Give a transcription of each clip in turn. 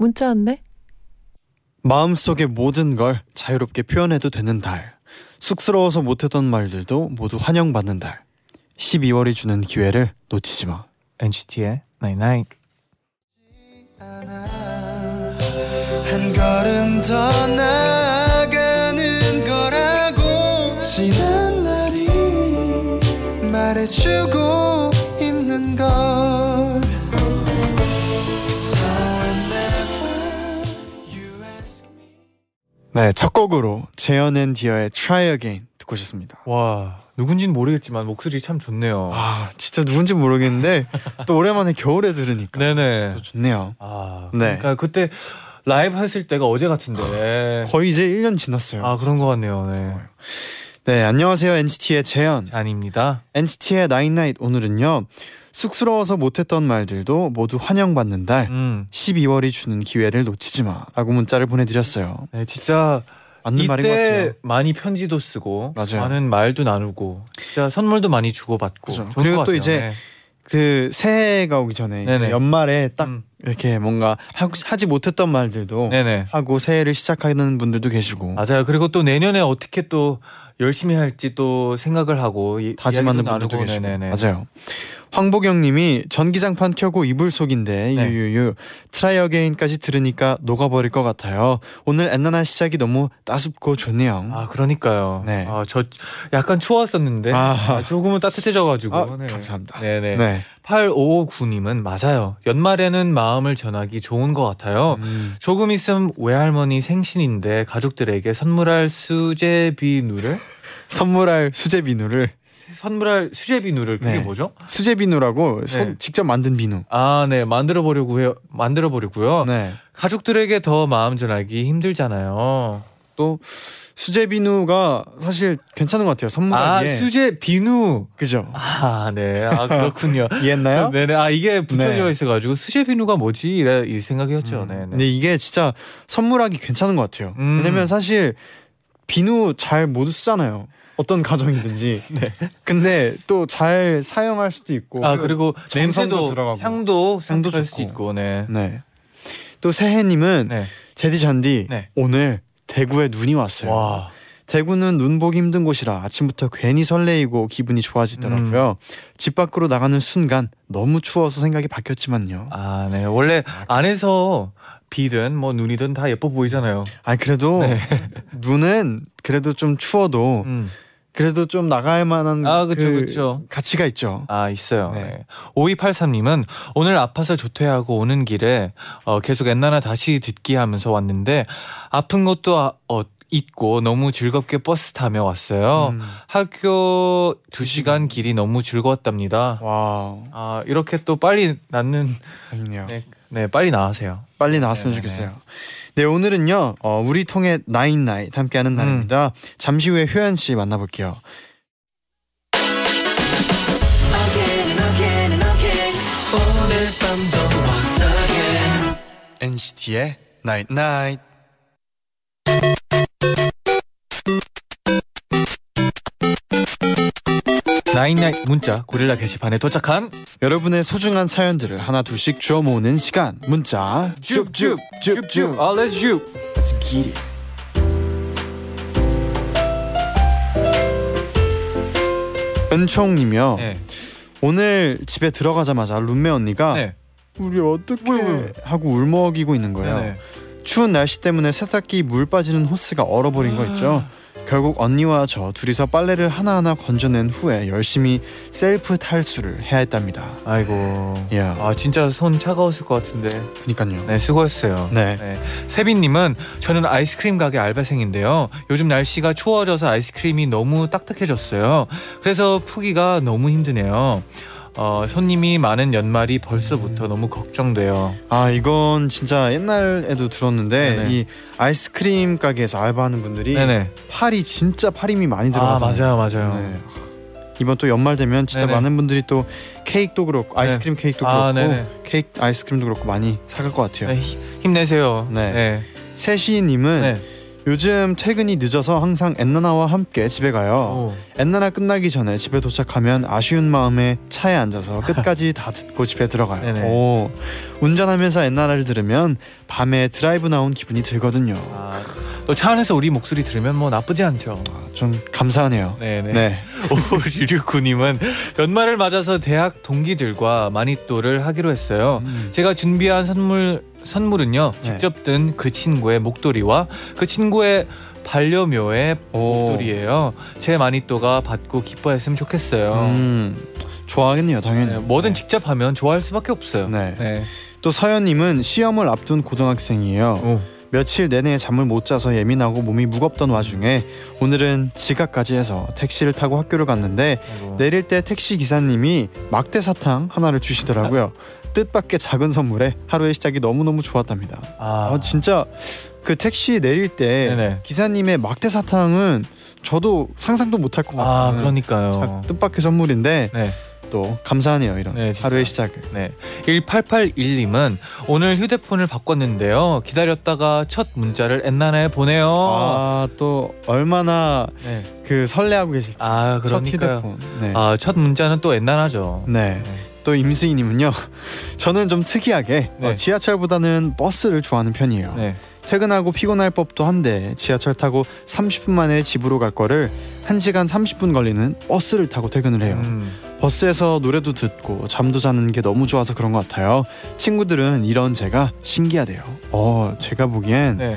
문자 왔네. 마음속의 모든 걸 자유롭게 표현해도 되는 달. 쑥스러워서 못했던 말들도 모두 환영받는 달. 12월이 주는 기회를 놓치지 마. NCT의 Night Night. 한 걸음 더 나아가는 거라고 지난 날이 말해주고 있는 걸. 네, 첫 곡으로 재현 앤 디어의 Try Again 듣고 오셨습니다. 와, 누군지는 모르겠지만 목소리 참 좋네요. 아, 진짜 누군지는 모르겠는데 또 오랜만에 겨울에 들으니까 네네 또 좋네요. 아, 그러니까 네. 그때 라이브 했을 때가 어제 같은데 거의 이제 1년 지났어요. 아, 그런 것 같네요. 네. 네, 안녕하세요. NCT의 재현, 잔입니다. NCT의 Night Night 오늘은요, 쑥스러워서 못했던 말들도 모두 환영받는 달 12월이 주는 기회를 놓치지 마 라고 문자를 보내드렸어요. 네, 진짜 맞는 말인 것 같아요. 많이 편지도 쓰고 맞아요. 많은 말도 나누고 진짜 선물도 많이 주고받고 좋은 그리고 것 또 같아요. 이제 네. 그 새해가 오기 전에 연말에 딱 이렇게 뭔가 하지 못했던 말들도 네네. 하고 새해를 시작하는 분들도 계시고 맞아요. 그리고 또 내년에 어떻게 또 열심히 할지 또 생각을 하고 다짐하는 분들도 계시고 네네네. 맞아요. 황보경님이 전기장판 켜고 이불 속인데 네. 유유유 트라이 어게인까지 들으니까 녹아버릴 것 같아요. 오늘 엔나나 시작이 너무 따숩고 좋네요. 아, 그러니까요. 네. 아, 저 약간 추웠었는데 조금은 따뜻해져가지고 아, 네. 감사합니다. 네네. 네. 8559님은 맞아요. 연말에는 마음을 전하기 좋은 것 같아요. 조금 있음 외할머니 생신인데 가족들에게 선물할 수제비누를 그게 네. 뭐죠? 수제비누라고 네. 직접 만든 비누. 아, 네. 만들어 보려고요. 네. 가족들에게 더 마음 전하기 힘들잖아요. 또 수제비누가 사실 괜찮은 것 같아요. 선물하기에. 아, 수제비누. 그죠? 아, 네. 아, 그렇군요. 이해했나요? 네네. 아, 이게 붙여져 네. 있어가지고 수제비누가 뭐지? 이 생각이었죠. 네. 근데 이게 진짜 선물하기 괜찮은 것 같아요. 왜냐면 사실 비누 잘 못 쓰잖아요. 어떤 가정이든지. 네. 근데 또 잘 사용할 수도 있고. 아, 그리고 냄새도 들어가고 향도 좋고. 수도 있고. 네. 네. 또 세혜님은 네. 제디 잔디 네. 오늘 대구에 눈이 왔어요. 와. 대구는 눈 보기 힘든 곳이라 아침부터 괜히 설레이고 기분이 좋아지더라고요. 집 밖으로 나가는 순간 너무 추워서 생각이 바뀌었지만요. 아, 네. 원래 안에서 비든 뭐 눈이든 다 예뻐 보이잖아요. 아, 그래도 네. 눈은 그래도 좀 추워도 그래도 좀 나갈 만한 아, 그쵸, 그쵸. 가치가 있죠. 아, 있어요. 네. 5283님은 오늘 아파서 조퇴하고 오는 길에 계속 엔나나 다시 듣기 하면서 왔는데 아픈 것도 있고 너무 즐겁게 버스 타며 왔어요. 학교 2시간 길이 너무 즐거웠답니다. 와. 아, 이렇게 또 빨리 낫는 네, 빨리 나으세요. 빨리 나왔으면 네네. 좋겠어요. 네, 오늘은요 우리 통해 나인 나이 함께하는 날입니다. 잠시 후에 효연 씨 만나볼게요. NCT의 Night Night. 나잇나잇 문자 고릴라 게시판에 도착한 여러분의 소중한 사연들을 하나 둘씩 주워 모으는 시간. 문자 줍줍줍줍 Let's 줍. Let's get it. 은총님이요. 네. 오늘 집에 들어가자마자 룸메 언니가 네. 우리 어떻게 하고 울먹이고 있는 거예요. 네네. 추운 날씨 때문에 세탁기 물 빠지는 호스가 얼어버린 거 있죠. 결국 언니와 저 둘이서 빨래를 하나하나 건져낸 후에 열심히 셀프 탈수를 해야 했답니다. 아이고. Yeah. 아, 진짜 손 차가웠을 것 같은데. 그니까요. 네, 수고했어요. 네. 네. 세빈님은 저는 아이스크림 가게 알바생인데요. 요즘 날씨가 추워져서 아이스크림이 너무 딱딱해졌어요. 그래서 푸기가 너무 힘드네요. 손님이 많은 연말이 벌써부터 너무 걱정돼요. 아, 이건 진짜 옛날에도 들었는데 네네. 이 아이스크림 가게에서 알바하는 분들이 네네. 파리 진짜 파림이 많이 들어가잖아요. 아, 맞아요. 네. 이번 또 연말 되면 진짜 네네. 많은 분들이 또 케이크도 그렇고 아이스크림 네. 케이크도 그렇고 케이크 아이스크림도 그렇고 많이 사갈 것 같아요. 네, 힘내세요. 네. 네. 세시님은 네. 요즘 퇴근이 늦어서 항상 엔나나와 함께 집에 가요. 오. 엔나나 끝나기 전에 집에 도착하면 아쉬운 마음에 차에 앉아서 끝까지 다 듣고 집에 들어가요. 오. 운전하면서 엔나나를 들으면 밤에 드라이브 나온 기분이 들거든요. 아, 또 차 안에서 우리 목소리 들으면 뭐 나쁘지 않죠. 아, 좀 감사하네요. 네네. 네. 5669님은 연말을 맞아서 대학 동기들과 마니또를 하기로 했어요. 제가 준비한 선물은요 직접 든 그 친구의 목도리와 그 친구의 반려묘의 목도리예요. 제 마니또가 받고 기뻐했으면 좋겠어요. 좋아하겠네요, 당연히. 네, 뭐든 직접 하면 좋아할 수밖에 없어요. 네. 네. 또 서연님은 시험을 앞둔 고등학생이에요. 며칠 내내 잠을 못 자서 예민하고 몸이 무겁던 와중에 오늘은 지각까지 해서 택시를 타고 학교를 갔는데 내릴 때 택시 기사님이 막대 사탕 하나를 주시더라고요. 뜻밖의 작은 선물에 하루의 시작이 너무너무 좋았답니다. 아, 진짜 그 택시 내릴 때 네네. 기사님의 막대 사탕은 저도 상상도 못할 것 같아요. 아, 그러니까요. 뜻밖의 선물인데 네. 또 감사하네요, 이런 네, 하루의 시작을. 네. 1881님은 오늘 휴대폰을 바꿨는데요. 기다렸다가 첫 문자를 엔나나에 보내요. 아, 또 얼마나 네. 그 설레하고 계실지. 아, 그러니까요. 첫 휴대폰. 네. 아, 첫 문자는 또 엔나나죠. 네. 네. 또 임수희님은요. 저는 좀 특이하게 네. 지하철보다는 버스를 좋아하는 편이에요. 네. 퇴근하고 피곤할 법도 한데 지하철 타고 30분 만에 집으로 갈 거를 1시간 30분 걸리는 버스를 타고 퇴근을 해요. 버스에서 노래도 듣고 잠도 자는 게 너무 좋아서 그런 것 같아요. 친구들은 이런 제가 신기하대요. 제가 보기엔 네.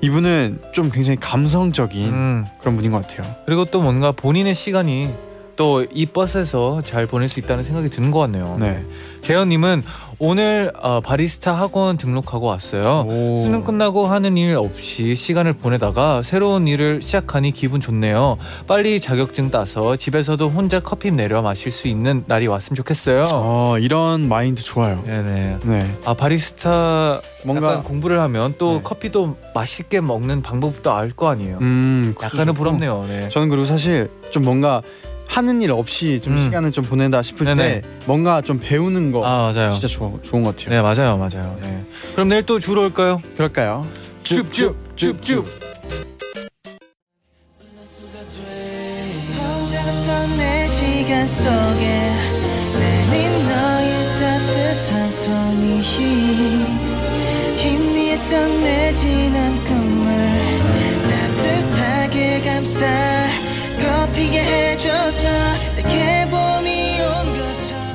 이분은 좀 굉장히 감성적인 그런 분인 것 같아요. 그리고 또 뭔가 본인의 시간이 또 이 버스에서 잘 보낼 수 있다는 생각이 드는 것 같네요. 네. 재현님은 오늘 바리스타 학원 등록하고 왔어요. 수능 끝나고 하는 일 없이 시간을 보내다가 새로운 일을 시작하니 기분 좋네요. 빨리 자격증 따서 집에서도 혼자 커피 내려 마실 수 있는 날이 왔으면 좋겠어요. 이런 마인드 좋아요. 네네. 네. 아, 바리스타 뭔가 약간 공부를 하면 또 네. 커피도 맛있게 먹는 방법도 알 거 아니에요. 약간은 부럽네요. 네. 저는 그리고 사실 좀 뭔가 하는 일 없이 좀 시간을 좀 보낸다 싶을 네네. 때 뭔가 좀 배우는 거 맞아요. 진짜 좋은 것 같아요. 네, 맞아요. 네. 그럼 내일 또 주러 올까요? 그럴까요? 줍줍줍줍. 피게 해줘서 내게 봄이 온 것처럼.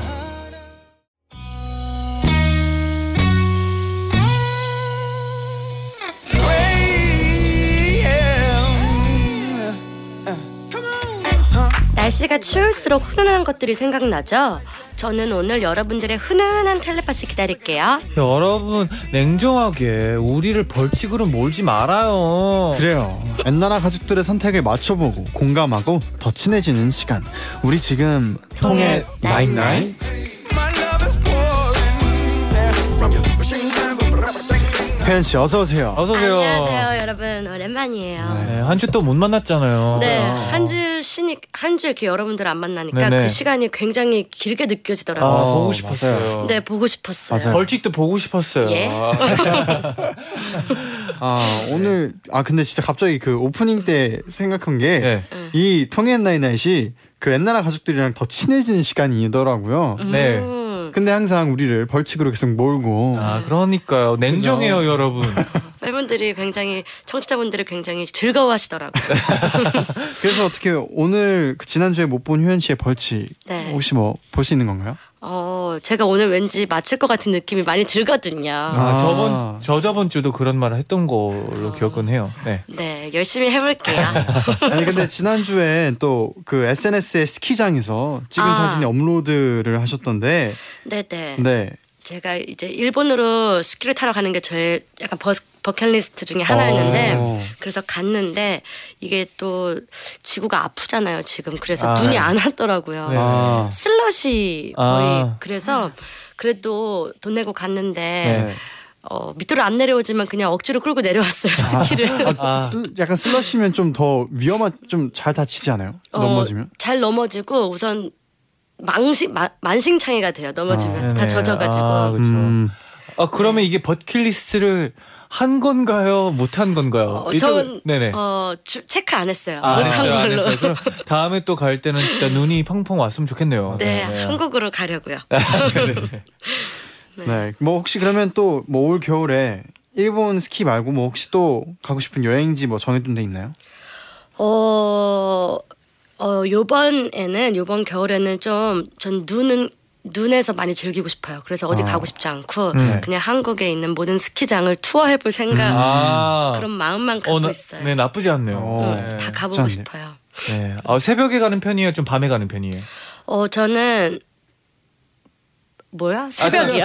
날씨가 추울수록 훈훈한 것들이 생각나죠? 저는 오늘 여러분들의 훈훈한 텔레파시 기다릴게요. 여러분, 냉정하게 우리를 벌칙으로 몰지 말아요. 그래요. 엔나나 가족들의 선택에 맞춰보고 공감하고 더 친해지는 시간. 우리 지금 통해 나잇나잇. 혜연씨 어서오세요. 어서오세요. 안녕하세요, 여러분. 오랜만이에요. 네, 한 주 또 못 만났잖아요. 네, 한 주 이렇게 여러분들 안 만나니까 네네. 그 시간이 굉장히 길게 느껴지더라고요. 아, 보고 싶었어요. 맞아요. 네, 보고 싶었어요. 맞아요. 벌칙도 보고 싶었어요. 예? 아, 오늘 근데 진짜 갑자기 그 오프닝 때 생각한 게 이 통해 나잇나잇이 그 옛날 가족들이랑 더 친해지는 시간이더라고요. 네. 근데 항상 우리를 벌칙으로 계속 몰고. 아, 그러니까요. 냉정해요, 그렇죠? 여러분. 팬분들이 굉장히, 청취자분들이 굉장히 즐거워하시더라고요. 그래서 어떻게 오늘 지난주에 못 본 효연 씨의 벌칙 혹시 뭐 볼 수 있는 건가요? 제가 오늘 왠지 맞출 것 같은 느낌이 많이 들거든요. 아, 저번 주도 그런 말을 했던 걸로 기억은 해요. 네, 열심히 해볼게요. 아니, 근데 지난주에 또 그 SNS에 스키장에서 찍은 사진이 업로드를 하셨던데. 네네. 네. 제가 이제 일본으로 스키를 타러 가는 게 저의 약간 버킷리스트 중에 하나였는데 그래서 갔는데 이게 또 지구가 아프잖아요 지금. 그래서 눈이 안 왔더라고요. 슬러시 거의. 그래서 그래도 돈 내고 갔는데 밑으로 안 내려오지만 그냥 억지로 끌고 내려왔어요 스키를. 약간 슬러시면 좀 더 위험한, 좀 잘 다치지 않아요? 넘어지면? 잘 넘어지고 우선 만신창이가 돼요. 넘어지면 다 젖어가지고. 그렇죠. 그러면 이게 버킷리스트를 한 건가요? 못 한 건가요? 저는 체크 안 했어요. 안 했어요. 그럼 다음에 또 갈 때는 진짜 눈이 펑펑 왔으면 좋겠네요. 네. 한국으로 가려고요. 네. 뭐 혹시 그러면 또 뭐 올 겨울에 일본 스키 말고 뭐 혹시 또 가고 싶은 여행지 뭐 정해둔 데 있나요? 요번 겨울에는 좀 전 눈에서 많이 즐기고 싶어요. 그래서 어디 가고 싶지 않고 그냥 한국에 있는 모든 스키장을 투어해볼 생각 그런 마음만 갖고 있어요. 네, 나쁘지 않네요. 다 가보고 싶어요. 네, 새벽에 가는 편이에요? 좀 밤에 가는 편이에요? 저는 새벽이야.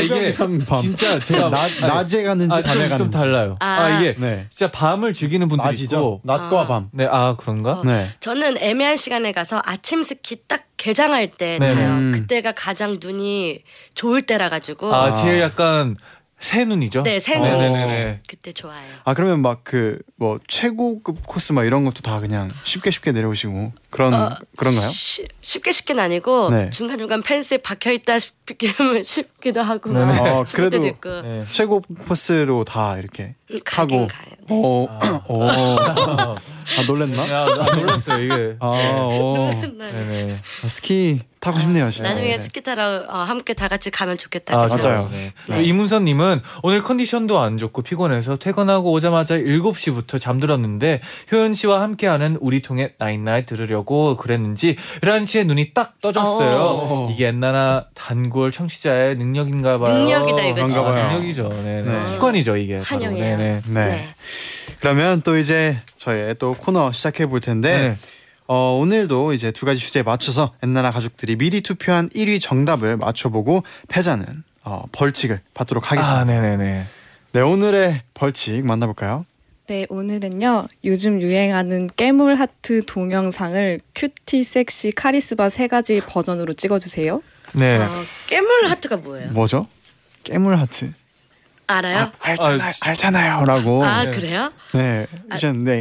이게 진짜 제가 낮에 가는지 밤에 가는지 좀 달라요. 이게 진짜 밤을 즐기는 분들이 낮이죠? 있고 낮과 밤. 네, 그런가? 네. 저는 애매한 시간에 가서 아침 스키 딱 개장할 때 타요. 그때가 가장 눈이 좋을 때라 가지고. 제일 약간 새 눈이죠? 네, 새 눈. 네네네. 그때 좋아요. 그러면 막 그 뭐 최고급 코스 막 이런 것도 다 그냥 쉽게 내려오시고 그런가요? 쉽게는 아니고 중간중간 펜스에 박혀있다 싶기는 쉽기도 하고. 그래도 네. 최고 코스로 다 이렇게 타고. 놀랬나? 놀랐어요 이게. 네네. 스키 타고 싶네요 진짜. 나중에 스키 타러 함께 다 같이 가면 좋겠다. 맞아요. 네. 이문선님은 오늘 컨디션도 안 좋고 피곤해서 퇴근하고 오자마자 7시부터 잠들었는데 효연 씨와 함께하는 우리 통해 나잇나잇 들으려고 그랬는지 11시에 눈이 딱 떠졌어요. 이게 엔나나 단골 청취자의 능력인가봐요. 능력이다 이거죠. 능력이죠. 네네. 습관이죠 이게. 한영이에요. 네. 그러면 또 이제 저의 또 코너 시작해 볼 텐데. 오늘도 이제 두 가지 주제에 맞춰서 엔나나 가족들이 미리 투표한 1위 정답을 맞춰보고 패자는 벌칙을 받도록 하겠습니다. 네, 오늘의 벌칙 만나볼까요? 네, 오늘은요 요즘 유행하는 깨물 하트 동영상을 큐티, 섹시, 카리스마 세 가지 버전으로 찍어주세요. 네. 깨물 하트가 뭐예요? 뭐죠? 깨물 하트. 알아요? 알잖아요. 라고. 그래요? 네.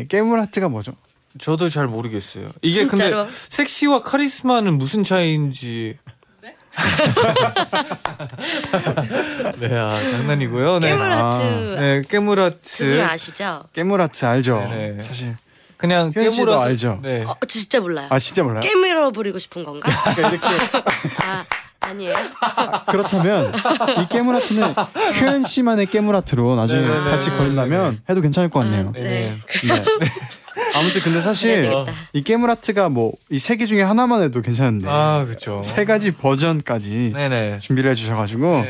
깨물 하트가 뭐죠? 저도 잘 모르겠어요. 이게 진짜로? 근데 섹시와 카리스마는 무슨 차이인지. 네? 네, 장난이고요. 깨물하트. 네, 깨물하트. 그분 아시죠? 깨물하트 알죠. 네네. 사실 그냥 깨물어 알죠. 네. 진짜 몰라요. 진짜 몰라요? 깨물어 버리고 싶은 건가? 그러니까 이렇게. 아니에요. 그렇다면 이 깨물하트는 효연 씨만의 깨물하트로 나중에 같이 걸린다면 해도 괜찮을 것 같네요. 네. 아무튼 근데 사실 이 깨물하트가 뭐 이 세 개 중에 하나만 해도 괜찮은데 그렇죠. 세 가지 버전까지 준비를 해주셔가지고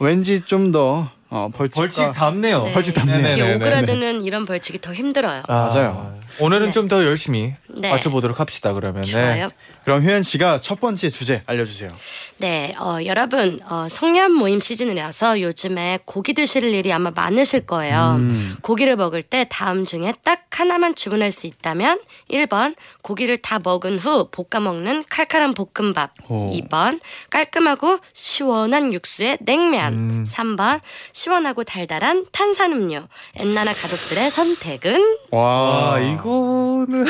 왠지 좀 더 벌칙 답네요. 벌칙 답네요. 오그라드는 이런 벌칙이 더 힘들어요. 맞아요. 오늘은 좀 더 열심히 맞춰보도록 합시다. 그러면 좋아요. 그럼 효연 씨가 첫 번째 주제 알려주세요. 네, 여러분 성년 모임 시즌이라서 요즘에 고기 드실 일이 아마 많으실 거예요. 고기를 먹을 때 다음 중에 딱 하나만 주문할 수 있다면 1번 고기를 다 먹은 후 볶아 먹는 칼칼한 볶음밥. 2번 깔끔하고 시원한 육수에 냉면. 3번 시원하고 달달한 탄산음료. 엔나나 가족들의 선택은? 와, 이거는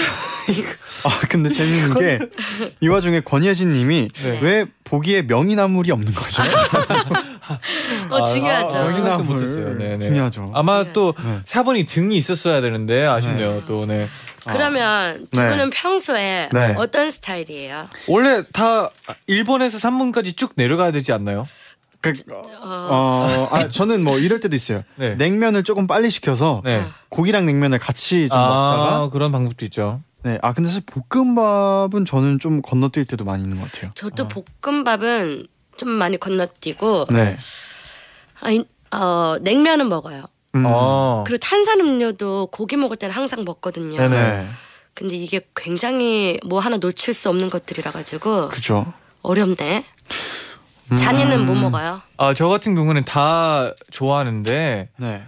근데 재밌는 게 이 와중에 권예진님이 왜 보기에 명이나물이 없는 거죠? 중요하죠. 명이나물. 중요하죠. 아마 또 4번이 등이 있었어야 되는데 아쉽네요. 또. 그러면 두 분은 평소에 어떤 스타일이에요? 원래 다 1번에서 3번까지 쭉 내려가야 되지 않나요? 저는 뭐 이럴 때도 있어요. 냉면을 조금 빨리 시켜서 고기랑 냉면을 같이 좀 먹다가 그런 방법도 있죠. 네, 근데 사실 볶음밥은 저는 좀 건너뛸 때도 많이 있는 것 같아요. 저도 볶음밥은 좀 많이 건너뛰고 냉면은 먹어요. 그리고 탄산음료도 고기 먹을 때는 항상 먹거든요. 근데 이게 굉장히 뭐 하나 놓칠 수 없는 것들이라 가지고 그죠. 어렵네. 잔이는 뭐 먹어요? 아, 저 같은 경우는 다 좋아하는데 네.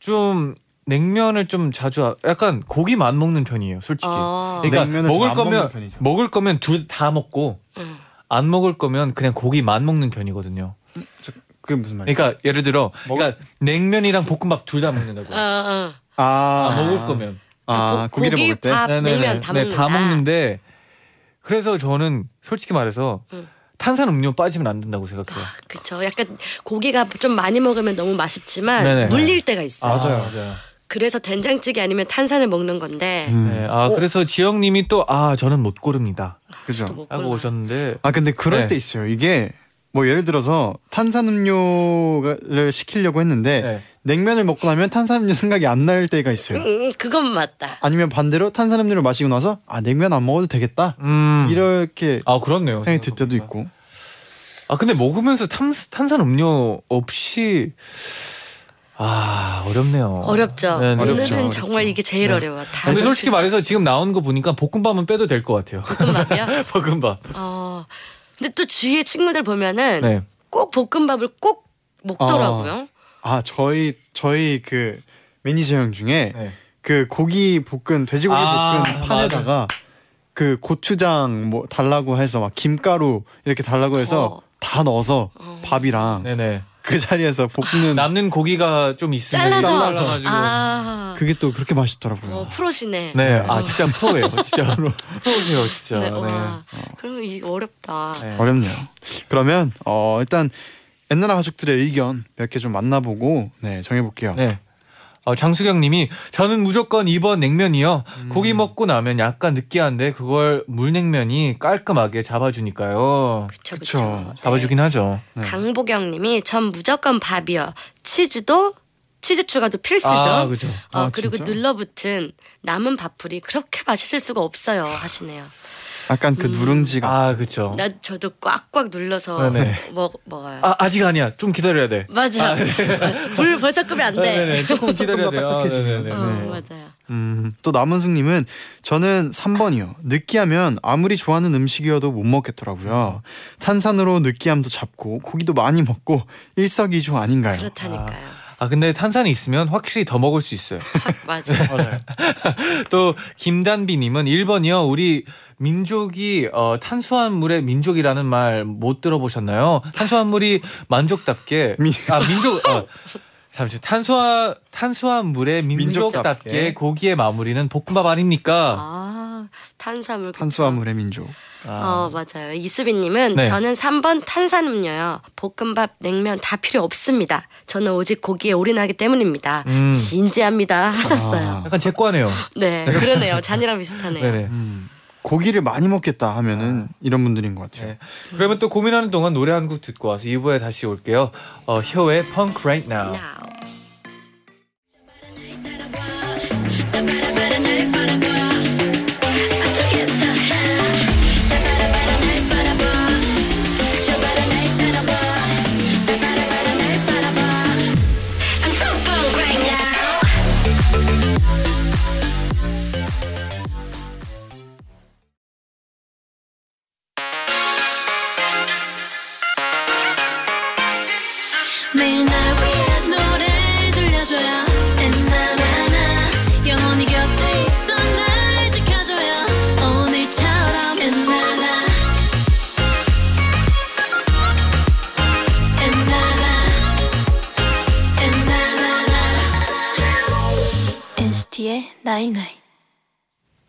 좀 냉면을 좀 자주 약간 고기만 안 먹는 편이에요, 솔직히. 아. 그러니까 먹을 거면 둘 다 먹고 안 먹을 거면 그냥 고기만 먹는 편이거든요. 그게 무슨 말이야? 그러니까 예를 들어 그러니까 냉면이랑 볶음밥 둘 다 먹는다고. 아, 먹을 거면 고기를 먹을 때? 밥, 냉면 다 먹는다. 네, 다 먹는데 그래서 저는 솔직히 말해서 탄산 음료 빠지면 안 된다고 생각해요. 아, 그렇죠. 약간 고기가 좀 많이 먹으면 너무 맛있지만 네네. 물릴 때가 있어요. 아, 맞아요, 맞아요. 그래서 된장찌개 아니면 탄산을 먹는 건데. 네, 아 오. 그래서 지영님이 또 아 저는 못 고릅니다. 그죠? 하고 오셨는데. 아 근데 그럴 네. 때 있어요. 이게 뭐 예를 들어서 탄산 음료를 시키려고 했는데. 네. 냉면을 먹고 나면 탄산음료 생각이 안 날 때가 있어요. 그건 맞다. 아니면 반대로 탄산음료를 마시고 나서 아 냉면 안 먹어도 되겠다 이렇게 아 그렇네요. 생각이 들 때도 있고. 아 근데 먹으면서 탄산음료 없이 아 어렵네요. 어렵죠. 네네. 오늘은 어렵죠. 정말 이게 제일 네. 어려워. 근데 솔직히 말해서 지금 나온 거 보니까 볶음밥은 빼도 될 것 같아요. 볶음밥이요? 볶음밥. 어 근데 또 주위에 친구들 보면은 네. 꼭 볶음밥을 꼭 먹더라고요. 아 저희 그 매니저 형 중에 네. 그 돼지고기 볶은 판에다가 맞아. 그 고추장 뭐 달라고 해서 막 김가루 이렇게 달라고 해서 다 넣어서 밥이랑 네네. 그 자리에서 볶는 남는 고기가 좀 있으면 잘라서 가지고 그게 또 그렇게 맛있더라고요. 프로시네. 네, 아 진짜 프로예요, 진짜 프로세요, 진짜. 네. 그러면 이거 어렵다. 네. 어렵네요. 그러면 일단. 엔나나 가족들의 의견 몇 개 좀 만나보고 네 정해볼게요. 네, 장수경님이 저는 무조건 2번 냉면이요. 고기 먹고 나면 약간 느끼한데 그걸 물냉면이 깔끔하게 잡아주니까요. 그렇죠. 잡아주긴 하죠. 네. 강보경님이 전 무조건 밥이요. 치즈 추가도 필수죠. 아, 그죠. 그리고 진짜? 눌러붙은 남은 밥풀이 그렇게 맛있을 수가 없어요 하시네요. 약간 그 누룽지가 아 그렇죠. 나 저도 꽉꽉 눌러서 먹어요. 아 아직 아니야. 좀 기다려야 돼. 맞아. 불 벌써 끄면 안 돼. 네네. 조금 기다려야 돼. 딱딱해지면. 맞아요. 또 남은숙님은 저는 3번이요. 느끼하면 아무리 좋아하는 음식이어도 못 먹겠더라고요. 탄산으로 느끼함도 잡고 고기도 많이 먹고 일석이조 아닌가요? 그렇다니까요. 아 근데 탄산이 있으면 확실히 더 먹을 수 있어요. 맞아요. 또 김단비님은 1번이요. 우리 민족이 탄수화물의 민족이라는 말 못 들어보셨나요? 탄수화물이 만족답게 탄수화물의 민족답게 고기의 마무리는 볶음밥 아닙니까? 아 탄수화물의 민족. 맞아요. 이수빈님은 네. 저는 3번 탄산음료요. 볶음밥, 냉면 다 필요 없습니다. 저는 오직 고기에 올인하기 때문입니다. 진지합니다 하셨어요. 약간 제 과네요. 네, 그러네요. 잔이랑 비슷하네요. 네네. 고기를 많이 먹겠다 하면은 이런 분들인 것 같아요. 네. 그러면 또 고민하는 동안 노래 한 곡 듣고 와서 2부에 다시 올게요. 효의 Punk Right Now. Night Night.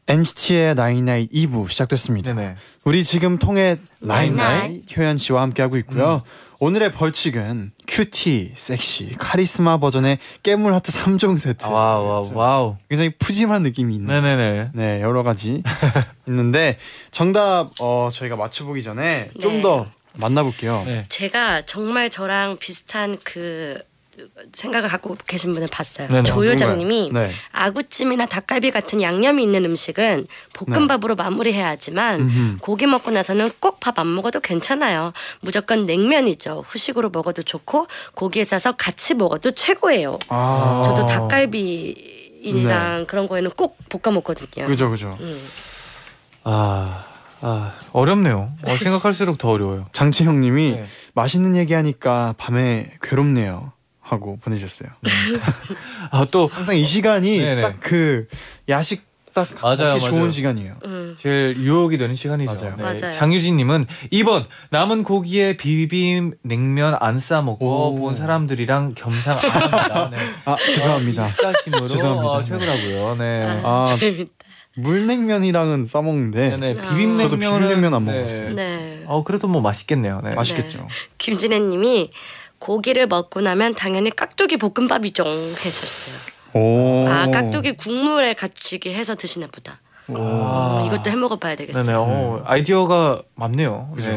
NCT의 Night Night 2부 시작됐습니다. 네네. 우리 지금 통해 Night Night 효연 씨와 함께하고 있고요. 오늘의 벌칙은 큐티, 섹시, 카리스마 버전의 깨물 하트 3종 세트. 와우. 굉장히 푸짐한 느낌이 있는. 네네네. 네 여러 가지 있는데 정답 저희가 맞춰보기 전에 네. 좀 더 만나볼게요. 네. 제가 정말 저랑 비슷한 그. 생각을 갖고 계신 분을 봤어요. 네네. 조효정님이 네. 아구찜이나 닭갈비 같은 양념이 있는 음식은 볶음밥으로 네. 마무리해야 하지만 고기 먹고 나서는 꼭 밥 안 먹어도 괜찮아요. 무조건 냉면이죠. 후식으로 먹어도 좋고 고기에 싸서 같이 먹어도 최고예요. 저도 닭갈비랑 네. 그런 거에는 꼭 볶아 먹거든요. 그죠. 아 아 어렵네요. 생각할수록 더 어려워요. 장채형님이 네. 맛있는 얘기하니까 밤에 괴롭네요 하고 보내셨어요. 아, 또 항상 이 시간이 딱 그 야식 딱 맞아요, 먹기 맞아요. 좋은 시간이에요. 제일 유혹이 되는 시간이죠. 맞아요. 네. 맞아요. 장유진님은 2번 남은 고기에 비빔 냉면 안 싸먹어 본 사람들이랑 겸상 안 합니다. 네. 아 죄송합니다. 죄송합니다. 최고라고요. 네. 아 재밌다. 물냉면이랑은 싸먹는데 비빔냉면은 저도 비빔냉면 안 먹었어요. 네. 그래도 뭐 맛있겠네요. 네. 맛있겠죠. 네. 김진애님이 고기를 먹고 나면 당연히 깍두기 볶음밥이죠 했었어요. 오. 아 깍두기 국물에 갇히게 해서 드시나 보다. 이것도 해먹어봐야 되겠어요. 네네. 아이디어가 많네요. 그죠.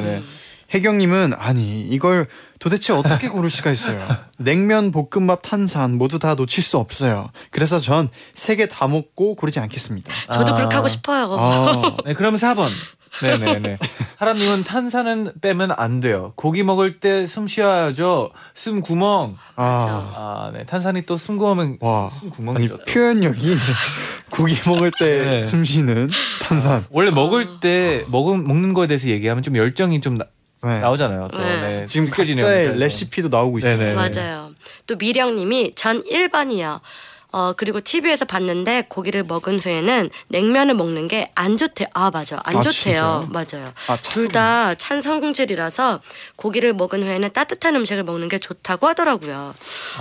혜경님은 아니 이걸 도대체 어떻게 고를 수가 있어요. 냉면, 볶음밥, 탄산 모두 다 놓칠 수 없어요. 그래서 전 세 개 다 먹고 고르지 않겠습니다. 저도 그렇게 하고 싶어요. 네, 그럼 4번. 네네네. 하람님은 탄산은 빼면 안 돼요. 고기 먹을 때 숨 쉬어야죠. 숨 구멍. 네. 탄산이 또 숨 구멍은 숨 구멍이죠. 아니, 표현력이 고기 먹을 때 숨 쉬는 탄산. 원래 먹을 때 먹는 거에 대해서 얘기하면 좀 열정이 좀 나오잖아요. 또 네. 지금 각자의 레시피도 나오고 있어요. 네네. 맞아요. 또 미령님이 전 1번이요. 그리고 TV에서 봤는데 고기를 먹은 후에는 냉면을 먹는 게 안 좋대. 아 맞아, 안 좋대요. 맞아요. 둘 다 찬 성질이라서 고기를 먹은 후에는 따뜻한 음식을 먹는 게 좋다고 하더라고요.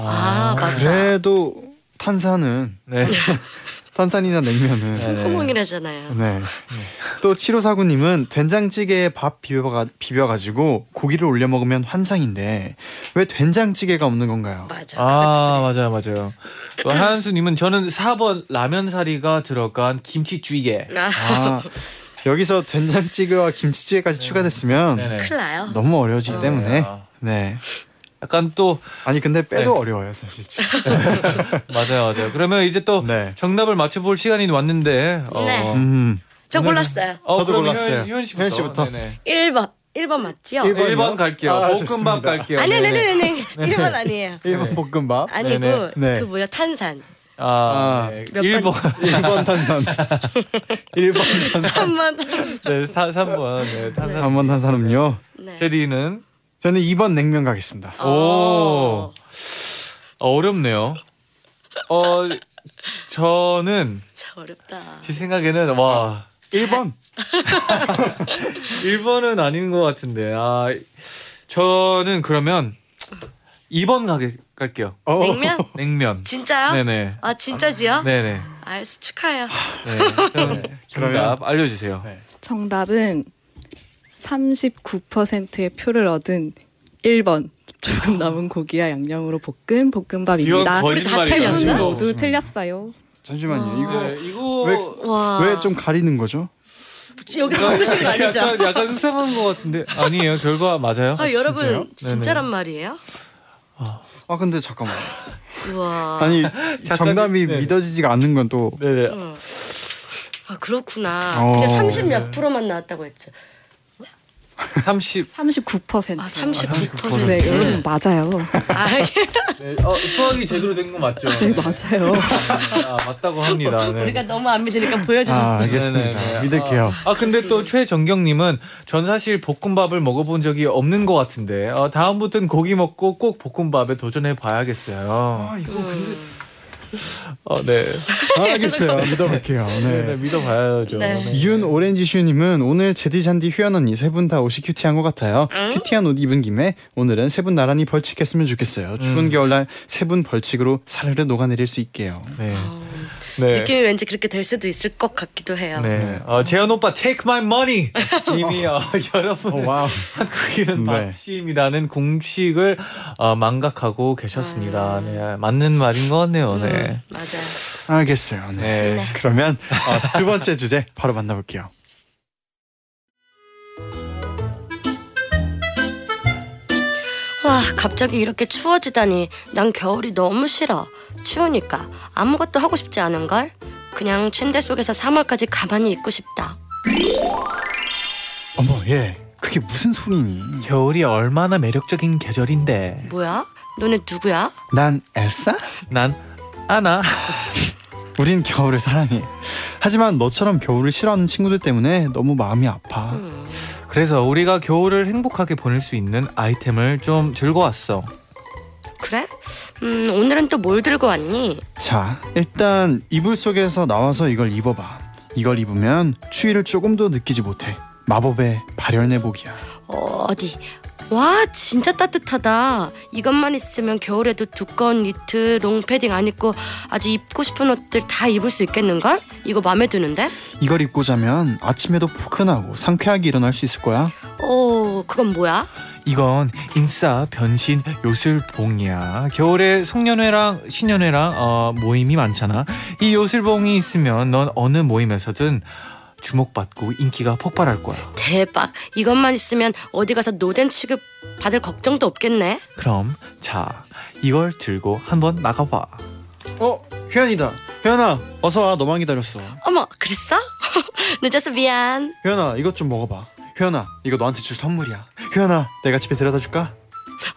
맞다. 그래도 탄산은 탄산이나 냉면은 숨구멍이라잖아요. 네. 또 7549님은 된장찌개에 밥 비벼가지고 고기를 올려 먹으면 환상인데 왜 된장찌개가 없는 건가요? 맞아. 맞아요. 또 하은수님은 저는 4번 라면사리가 들어간 김치찌개. 여기서 된장찌개와 김치찌개까지 추가됐으면 큰일 나요. 너무 어려워지기 때문에 네. 약간 또 아니 근데 빼도 어려워요 사실. 맞아요. 그러면 이제 또 정답을 맞춰볼 시간이 왔는데 저 몰랐어요. 저도 몰랐어요. 효연 씨부터. 1번 맞지요? 1번 갈게요. 볶음밥 갈게요. 아니 1번 아니에요. 1번 볶음밥 아니고 그 뭐야 탄산. 1번 탄산. 1번 탄산. 3번 탄산 음료. 제디는? 저는 2번 냉면 가겠습니다. 오 어렵네요. 저는 참 어렵다. 제 생각에는 1번 1번은 아닌 것 같은데 저는 그러면 2번 갈게요. 냉면 진짜요? 네네. 아 진짜지요? 네네. 알았어 축하해요. 정답 알려주세요. 정답은 39%의 표를 얻은 1번 조금 남은 고기와 양념으로 볶음밥입니다. 우리 다 틀렸어요. 모두 틀렸어요. 잠시만요. 이거 왜 좀 가리는 거죠? 여기 고르신 거 아니죠? 약간 수상한 거 같은데 아니에요. 결과 맞아요. 여러분 진짜란 말이에요? 근데 잠깐만. 아니 정답이 믿어지지가 않는 건 또. 네네. 그렇구나. 근데 30몇 프로만 나왔다고 했죠. 39%. 39%. 네, 여러분 맞아요. 네, 수학이 제대로 된 건 맞죠? 네, 맞아요. 맞다고 합니다. 네. 우리가 너무 안 믿으니까 보여주셨어요. 알겠습니다. 네네. 믿을게요. 근데 또 최정경님은 전 사실 볶음밥을 먹어본 적이 없는 것 같은데 다음부터는 고기 먹고 꼭 볶음밥에 도전해봐야겠어요. 이거 근데. 네. 알겠어요. 믿어볼게요. 네, 믿어봐야죠. 네. 이윤 오렌지 슈님은 오늘 제디 잔디 효연 언니 세 분 다 옷이 큐티한 것 같아요. 큐티한 옷 입은 김에 오늘은 세 분 나란히 벌칙했으면 좋겠어요. 추운 겨울날 세 분 벌칙으로 사르르 녹아내릴 수 있게요. 네. 느낌이 왠지 그렇게 될 수도 있을 것 같기도 해요. 네. 재현 오빠 Take My Money 이미 여러분 한국인은 밥심이라는 공식을 망각하고 계셨습니다. 네, 맞는 말인 것 같네요. 네. 맞아요. 알겠어요. 네. 그러면 두 번째 주제 바로 만나볼게요. 와 갑자기 이렇게 추워지다니 난 겨울이 너무 싫어. 추우니까 아무것도 하고 싶지 않은걸? 그냥 침대 속에서 3월까지 가만히 있고 싶다. 어머 얘 그게 무슨 소리니? 겨울이 얼마나 매력적인 계절인데. 뭐야? 너네 누구야? 난 엘사? 난 아나. 우린 겨울을 사랑해. 하지만 너처럼 겨울을 싫어하는 친구들 때문에 너무 마음이 아파. 그래서 우리가 겨울을 행복하게 보낼 수 있는 아이템을 좀 들고 왔어. 그래? 오늘은 또 뭘 들고 왔니? 자, 일단 이불 속에서 나와서 이걸 입어봐. 이걸 입으면 추위를 조금도 느끼지 못해. 마법의 발열내복이야. 어디? 와, 진짜 따뜻하다. 이것만 있으면 겨울에도 두꺼운 니트, 롱패딩 안 입고 아주 입고 싶은 옷들 다 입을 수 있겠는걸? 이거 마음에 드는데? 이걸 입고 자면 아침에도 포근하고 상쾌하게 일어날 수 있을 거야. 그건 뭐야? 이건 인싸, 변신, 요술봉이야. 겨울에 송년회랑 신년회랑 모임이 많잖아. 이 요술봉이 있으면 넌 어느 모임에서든 주목받고 인기가 폭발할 거야. 대박! 이것만 있으면 어디 가서 노잼 취급 받을 걱정도 없겠네. 그럼 자, 이걸 들고 한번 나가봐. 효연이다. 효연아, 어서 와. 너만 기다렸어. 어머, 그랬어? 늦어서 미안. 효연아, 이것 좀 먹어봐. 효연아, 이거 너한테 줄 선물이야. 효연아, 내가 집에 데려다줄까?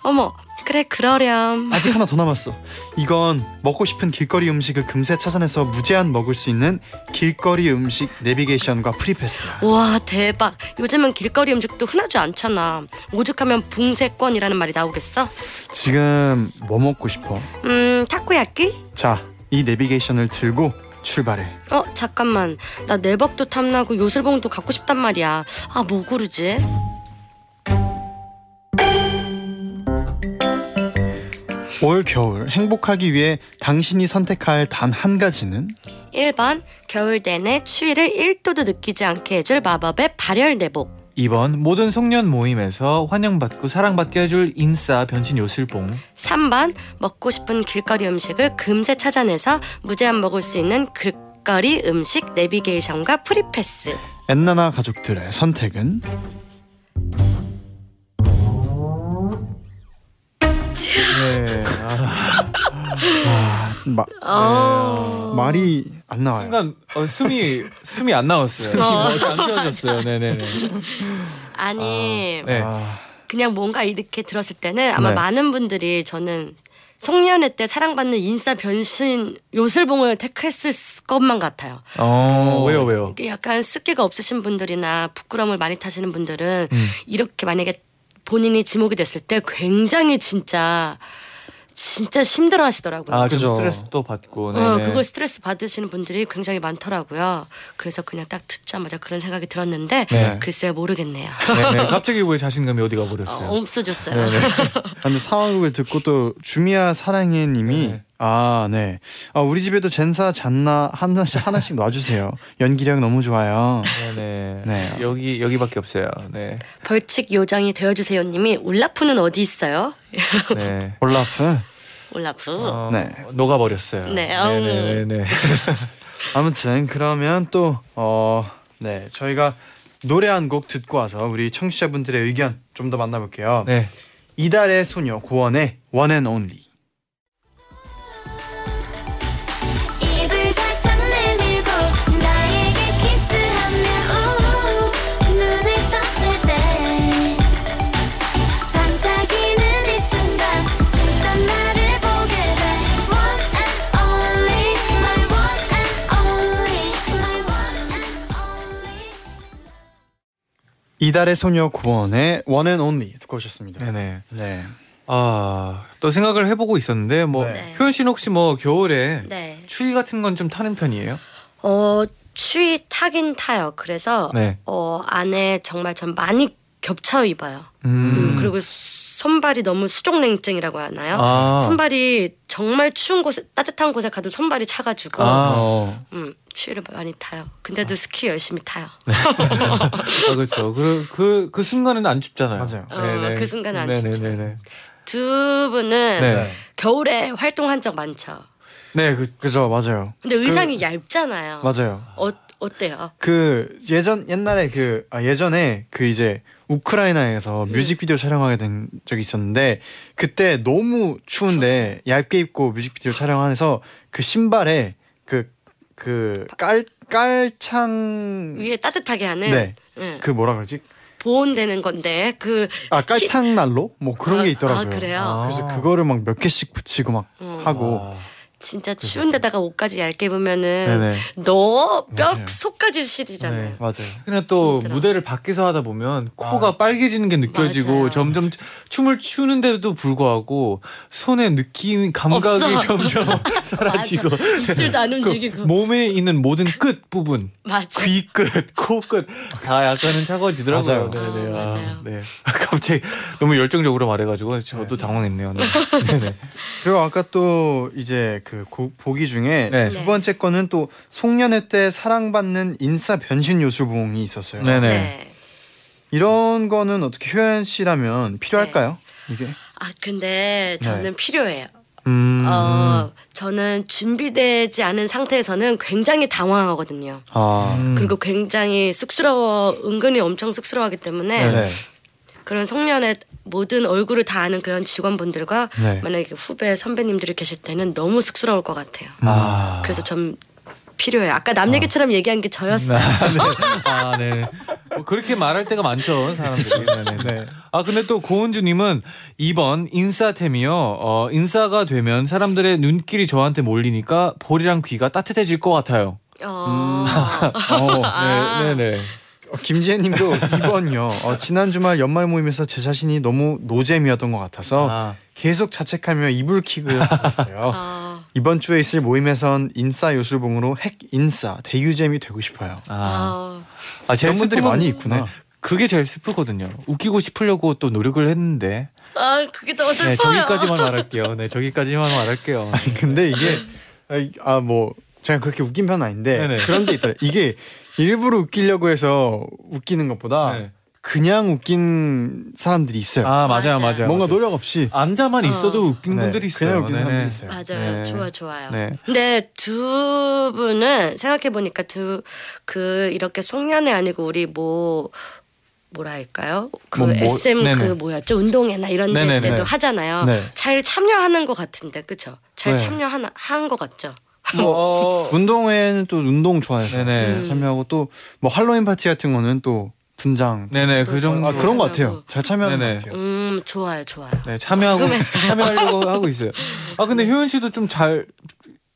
어머, 그래, 그러렴. 아직 하나 더 남았어. 이건 먹고 싶은 길거리 음식을 금세 찾아내서 무제한 먹을 수 있는 길거리 음식 내비게이션과 프리패스야. 와, 대박. 요즘은 길거리 음식도 흔하지 않잖아. 오죽하면 붕세권이라는 말이 나오겠어? 지금 뭐 먹고 싶어? 타코야끼? 자, 이 내비게이션을 들고 출발해. 잠깐만. 나 내복도 탐나고 요술봉도 갖고 싶단 말이야. 아, 뭐 고르지? 올 겨울 행복하기 위해 당신이 선택할 단 한 가지는? 1번, 겨울 내내 추위를 1도도 느끼지 않게 해줄 마법의 발열 내복. 2번, 모든 송년 모임에서 환영받고 사랑받게 해줄 인싸 변신 요술봉. 3번, 먹고 싶은 길거리 음식을 금세 찾아내서 무제한 먹을 수 있는 길거리 음식 내비게이션과 프리패스. 엔나나 가족들의 선택은? 네. 말이 안 나와요. 순간 숨이 안 나왔어요. 숨이 안 쉬어졌어요. 네네네. 아니, 네. 그냥 뭔가 이렇게 들었을 때는 아마 네. 많은 분들이 저는 송년회 때 사랑받는 인싸 변신 요술봉을 택했을 것만 같아요. 왜요? 약간 습기가 없으신 분들이나 부끄러움을 많이 타시는 분들은 이렇게 만약에 본인이 지목이 됐을 때 굉장히 진짜 힘들어 하시더라고요. 아, 그죠. 스트레스도 받고. 그걸 스트레스 받으시는 분들이 굉장히 많더라고요. 그래서 그냥 딱 듣자마자 그런 생각이 들었는데 네. 글쎄요, 모르겠네요. 네네. 갑자기 왜 자신감이 어디가 버렸어요? 없어졌어요. 근데 상황극을 듣고 또 주미야 사랑해 님이 네. 우리 집에도 젠사 잔나 하나씩 놔주세요. 연기력 너무 좋아요. 네. 여기밖에 없어요. 네. 벌칙 요정이 되어주세요 님이 울라프는 어디 있어요? 네. 울라프? 네. 녹아버렸어요. 네. 네네네. 아무튼 그러면 또 저희가 노래 한 곡 듣고 와서 우리 청취자분들의 의견 좀 더 만나볼게요. 네. 이달의 소녀 고원의 원앤온리. 이달의 소녀 고원의 원앤온리 듣고 오셨습니다. 네네. 네. 또 생각을 해보고 있었는데 효연 씨는 혹시 겨울에 추위 같은 건 좀 타는 편이에요? 추위 타긴 타요. 그래서 안에 정말 전 많이 겹쳐 입어요. 그리고 손발이 너무 수족냉증이라고 하나요? 손발이 정말 추운 곳에 따뜻한 곳에 가도 손발이 차가지고 추위를 많이 타요. 근데도 스키 열심히 타요. 그렇죠. 그 순간은 안 춥잖아요. 맞아요. 그 순간은 안 춥죠. 네네네. 두 분은 겨울에 활동한 적 많죠? 네, 그죠, 맞아요. 근데 의상이 얇잖아요. 맞아요. 어때요? 예전에 이제 우크라이나에서 뮤직비디오 촬영하게 된 적이 있었는데 그때 너무 추운데 얇게 입고 뮤직비디오 촬영해서 그 신발에 깔창 위에 따뜻하게 하는 뭐라 그러지? 보온되는 건데 깔창난로? 그런 게 있더라고요. 그래요? 그래서 그거를 몇 개씩 붙이고 하고 진짜 추운 데다가 옷까지 얇게 입으면은 너 뼈 속까지 시리잖아요. 네, 맞아요. 그냥 또 힘들어. 무대를 밖에서 하다 보면 코가 빨개지는 게 느껴지고 맞아요. 점점 맞아. 춤을 추는데도 불구하고 손에 느끼는 감각이 없어. 점점 사라지고 입술도 안 움직이고 그 몸에 있는 모든 끝 부분 맞아. 귀 끝, 코 끝 다 약간은 차가워지더라고요. 맞아요. 네네. 아, 맞아요. 네. 갑자기 너무 열정적으로 말해가지고 저도 당황했네요. 네. 네네. 그리고 아까 또 이제 그 보기 중에 네. 두 번째 거는 또 송년회 때 사랑받는 인싸 변신 요술봉이 있었어요. 네네. 네. 이런 거는 어떻게 효연 씨라면 필요할까요? 네. 이게? 아 근데 저는 네. 필요해요. 저는 준비되지 않은 상태에서는 굉장히 당황하거든요. 그리고 굉장히 쑥스러워, 은근히 엄청 쑥스러워하기 때문에. 네네. 그런 송년회 모든 얼굴을 다 아는 그런 직원분들과 네. 만약에 후배 선배님들이 계실 때는 너무 쑥스러울 것 같아요. 그래서 좀 필요해요. 아까 남 얘기처럼 얘기한 게 저였어요. 아, 네. 뭐 그렇게 말할 때가 많죠, 사람들이. 네. 아, 근데 또 고은주님은 2번 인싸템이요. 인싸가 되면 사람들의 눈길이 저한테 몰리니까 볼이랑 귀가 따뜻해질 것 같아요. 네, 네, 네. 김지혜님도 2번요. 지난 주말 연말 모임에서 제 자신이 너무 노잼이었던 것 같아서 계속 자책하며 이불킥을 하고 있어요. 이번 주에 있을 모임에선 인싸 요술봉으로 핵 인싸 대유잼이 되고 싶어요. 제일 분들이 많이 있구나. 네. 그게 제일 슬프거든요. 웃기고 싶으려고 또 노력을 했는데. 그게 더 슬퍼요. 네, 저기까지만 말할게요. 네, 저기까지만 말할게요. 아니 근데 이게 뭐 제가 그렇게 웃긴 편은 아닌데 네네. 그런 게 있더래. 이게 일부러 웃기려고 해서 웃기는 것보다 네. 그냥 웃긴 사람들이 있어요. 맞아요. 뭔가 노력 없이 앉아만 있어도 웃긴 네. 분들이 있어요. 그냥 웃긴 사람들이 있어요. 맞아요. 네. 좋아요. 네. 근데 두 분은 생각해 보니까 이렇게 송년회 아니고 우리 뭐라 할까요? SM 네네. 뭐였죠? 운동회나 이런 데도 하잖아요. 네. 잘 참여하는 것 같은데 그렇죠? 잘 네. 참여한 것 같죠? 뭐 운동회는 또 운동 좋아해서 참여하고 또 뭐 할로윈 파티 같은 거는 또 분장 네네 그 정도 그런 거 같아요. 잘 참여하는 것 같아요. 좋아요. 네 참여하려고 하고 있어요. 근데 효연 씨도 좀 잘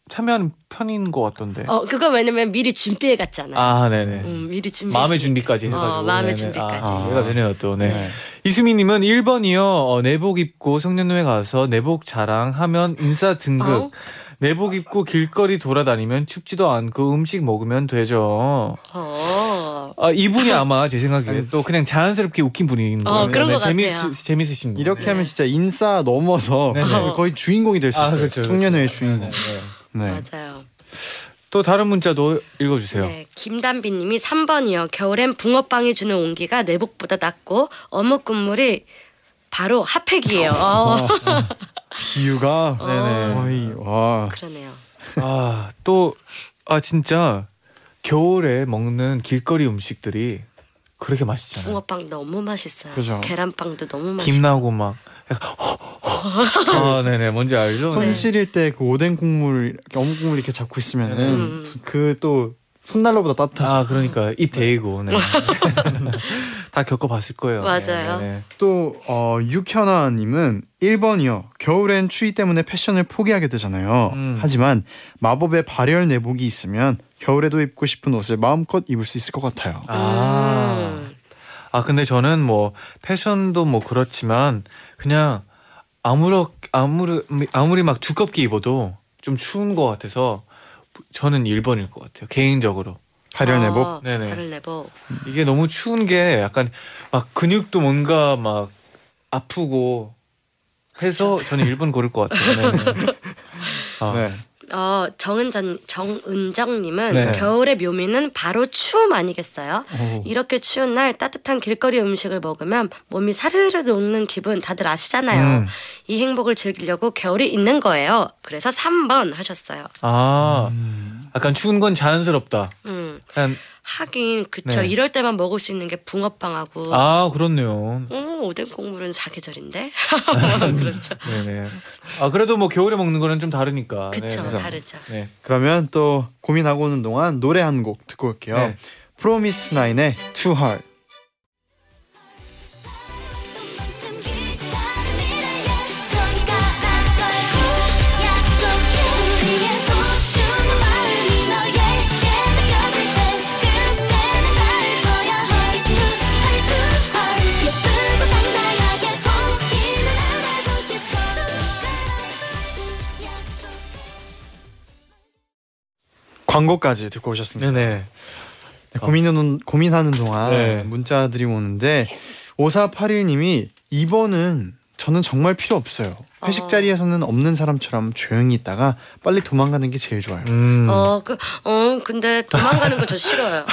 참여하는 편인 것 같던데. 그거 왜냐면 미리 준비해 갔잖아요. 네네. 미리 준비. 마음의 준비까지 해가지고. 마음의 준비까지. 얘가 되네요 또. 네. 이수미님은 1번이요. 내복 입고 송년회 가서 내복 자랑하면 인싸 등극. 내복 입고 길거리 돌아다니면 춥지도 않고 음식 먹으면 되죠. 이분이 아마 제 생각에 또 그냥 자연스럽게 웃긴 분인 거예요. 그런 거 같아요. 재밌으신 분. 이렇게 하면 진짜 인싸 넘어서 거의 주인공이 될 수 있어요. 그렇죠. 송년회의 주인공. 네. 맞아요. 또 다른 문자도 읽어주세요. 네, 김단비님이 3번이요. 겨울엔 붕어빵이 주는 온기가 내복보다 낫고 어묵 국물이 바로 핫팩이에요. 비유가 네네. 와. 그러네요. 진짜 겨울에 먹는 길거리 음식들이 그렇게 맛있잖아요. 붕어빵 너무 맛있어요. 그죠? 계란빵도 너무 맛있어요. 김 나오고 막 네네 뭔지 알죠? 손 시릴 때 그 오뎅 국물, 어묵 국물 이렇게 잡고 있으면은 그 또 손난로보다 따뜻하죠. 그러니까 입 대이고. 네. 다 겪어봤을 거예요. 맞아요. 네. 또 육현아님은 1번이요. 겨울엔 추위 때문에 패션을 포기하게 되잖아요. 하지만 마법의 발열 내복이 있으면 겨울에도 입고 싶은 옷을 마음껏 입을 수 있을 것 같아요. 근데 저는 뭐 패션도 뭐 그렇지만 그냥 아무리 막 두껍게 입어도 좀 추운 것 같아서 저는 1번일 것 같아요. 개인적으로. 발열 내복? 네네. 발열 내복. 이게 너무 추운 게 약간 막 근육도 뭔가 막 아프고 해서 저는 1번 고를 것 같아요. 네. 정은정님은 네. 겨울의 묘미는 바로 추움 아니겠어요? 이렇게 추운 날 따뜻한 길거리 음식을 먹으면 몸이 사르르 녹는 기분 다들 아시잖아요. 이 행복을 즐기려고 겨울이 있는 거예요. 그래서 3번 하셨어요. 약간 추운 건 자연스럽다. 하긴 그쵸. 네. 이럴 때만 먹을 수 있는 게 붕어빵하고 그렇네요. 오뎅 국물은 사계절인데. 그렇죠. 네네. 그래도 뭐 겨울에 먹는 거는 좀 다르니까. 그쵸. 네, 다르죠. 네. 그러면 또 고민하고 오는 동안 노래 한 곡 듣고 올게요. 네. 프로미스 나인의 Too Heart. 광고까지 듣고 오셨습니다. 네네. 고민하는 동안 네. 문자들이 오는데 5481님이 2번은 저는 정말 필요 없어요. 회식 자리에서는 없는 사람처럼 조용히 있다가 빨리 도망가는 게 제일 좋아요. 근데 도망가는 거 저 싫어요.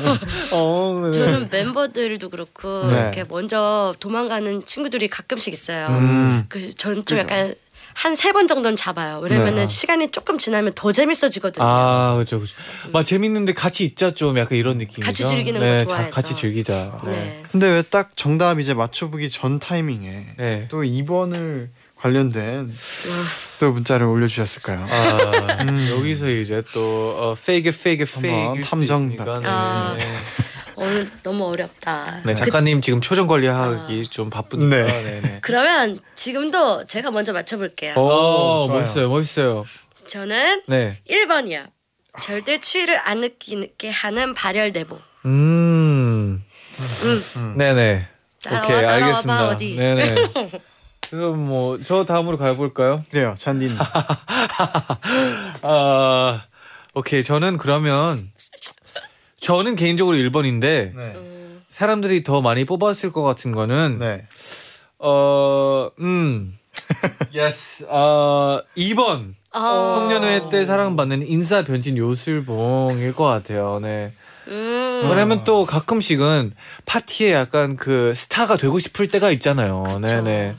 네. 저는 멤버들도 그렇고 네. 이렇게 먼저 도망가는 친구들이 가끔씩 있어요. 그 저는 좀 약간 한 3번 정도는 잡아요. 왜냐면은 네. 시간이 조금 지나면 더 재밌어지거든요. 아 그렇죠, 그렇죠. 막 재밌는데 같이 있자 좀 약간 이런 느낌이죠. 같이 즐기는 네, 거 좋아해서. 같이 즐기자. 네. 근데 왜 딱 정답 이제 맞춰보기 전 타이밍에 네. 또 2번을 관련된 또 문자를 올려주셨을까요? 아, 여기서 이제 또 fake 탐정답. 네. 아. 네. 오늘 너무 어렵다. 네, 작가님 지금 표정 관리하기 좀 바쁘니까. 네. 네네. 그러면 지금도 제가 먼저 맞춰볼게요. 오, 멋있어요, 멋있어요. 저는 네. 1번이요. 절대 추위를 안 느끼게 하는 발열 내복. 네네. 오케이, 알겠습니다. 어디. 네네. 그럼 뭐 저 다음으로 가볼까요? 그래요, 잔디님. 아, 오케이, 저는 그러면. 저는 개인적으로 1번인데 네. 사람들이 더 많이 뽑았을 것 같은 거는 네. yes. 2번 성년회 때 사랑받는 인싸 변신 요술봉일 것 같아요. 네. 왜냐면 또 가끔씩은 파티에 약간 그 스타가 되고 싶을 때가 있잖아요. 그쵸. 네네.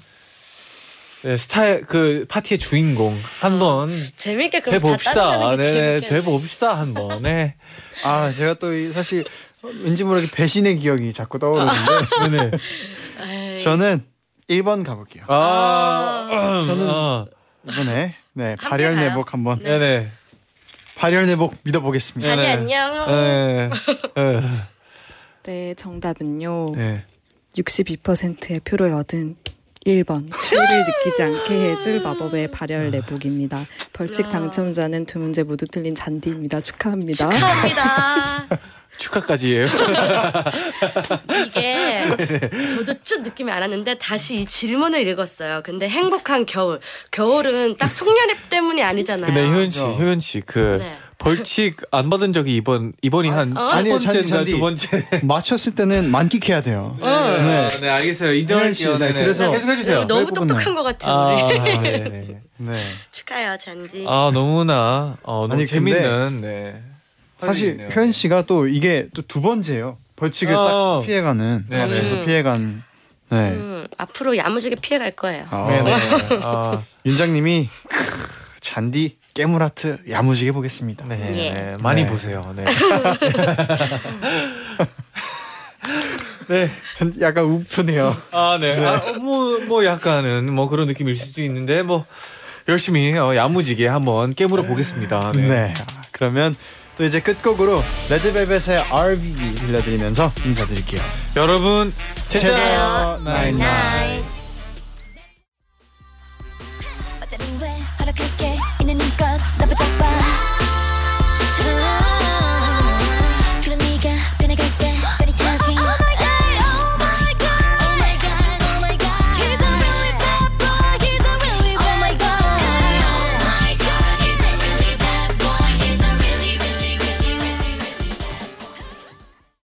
네, 스타 그 파티의 주인공 한번 재밌게 그럼 다 네네 돼봅시다 한번. 네. 아 제가 또 사실 왠지 모르게 배신의 기억이 자꾸 떠오르는데 네네. 저는 1번 가볼게요. 저는 이번에 네 발열 내복 한번. 네네. 발열 내복 믿어보겠습니다. 자기 안녕. 네 정답은요. 네. 62%의 표를 얻은. 1번 추위를 느끼지 않게 해줄 마법의 발열 내복입니다. 벌칙 당첨자는 2문제 모두 틀린 잔디입니다. 축하합니다. 축하합니다. 축하까지예요. 이게 저도 쭉 느낌이 안 왔는데 다시 이 질문을 읽었어요. 근데 행복한 겨울은 딱 송년회 때문이 아니잖아요. 근데 효연 씨 그 네. 벌칙 안 받은 적이 이번이 한 첫 번째인가 두 번째 맞췄을 때는 만끽해야 돼요. 네 알겠어요. 인정할게요. 네, 그래서 계속해 주세요. 너무 똑똑한 것 같아요. 네. 축하해요 잔디. 아 너무나 너무 재밌는. 네. 사실 효연 씨가 또 이게 또 두 번째예요. 벌칙을 딱 피해가는 맞춰서 피해간. 네. 앞으로 야무지게 피해갈 거예요. 윤장님이 잔디. 깨물하트 야무지게 보겠습니다. 네, 예. 네. 많이 네. 보세요. 네. 네, 전 약간 우프네요. 아, 네. 네. 아, 뭐 약간은 뭐 그런 느낌일 수도 있는데 뭐 열심히 야무지게 한번 깨물어 보겠습니다. 네. 네. 그러면 또 이제 끝곡으로 레드벨벳의 R&B 들려드리면서 인사드릴게요. 여러분, 제자요 나잇나잇.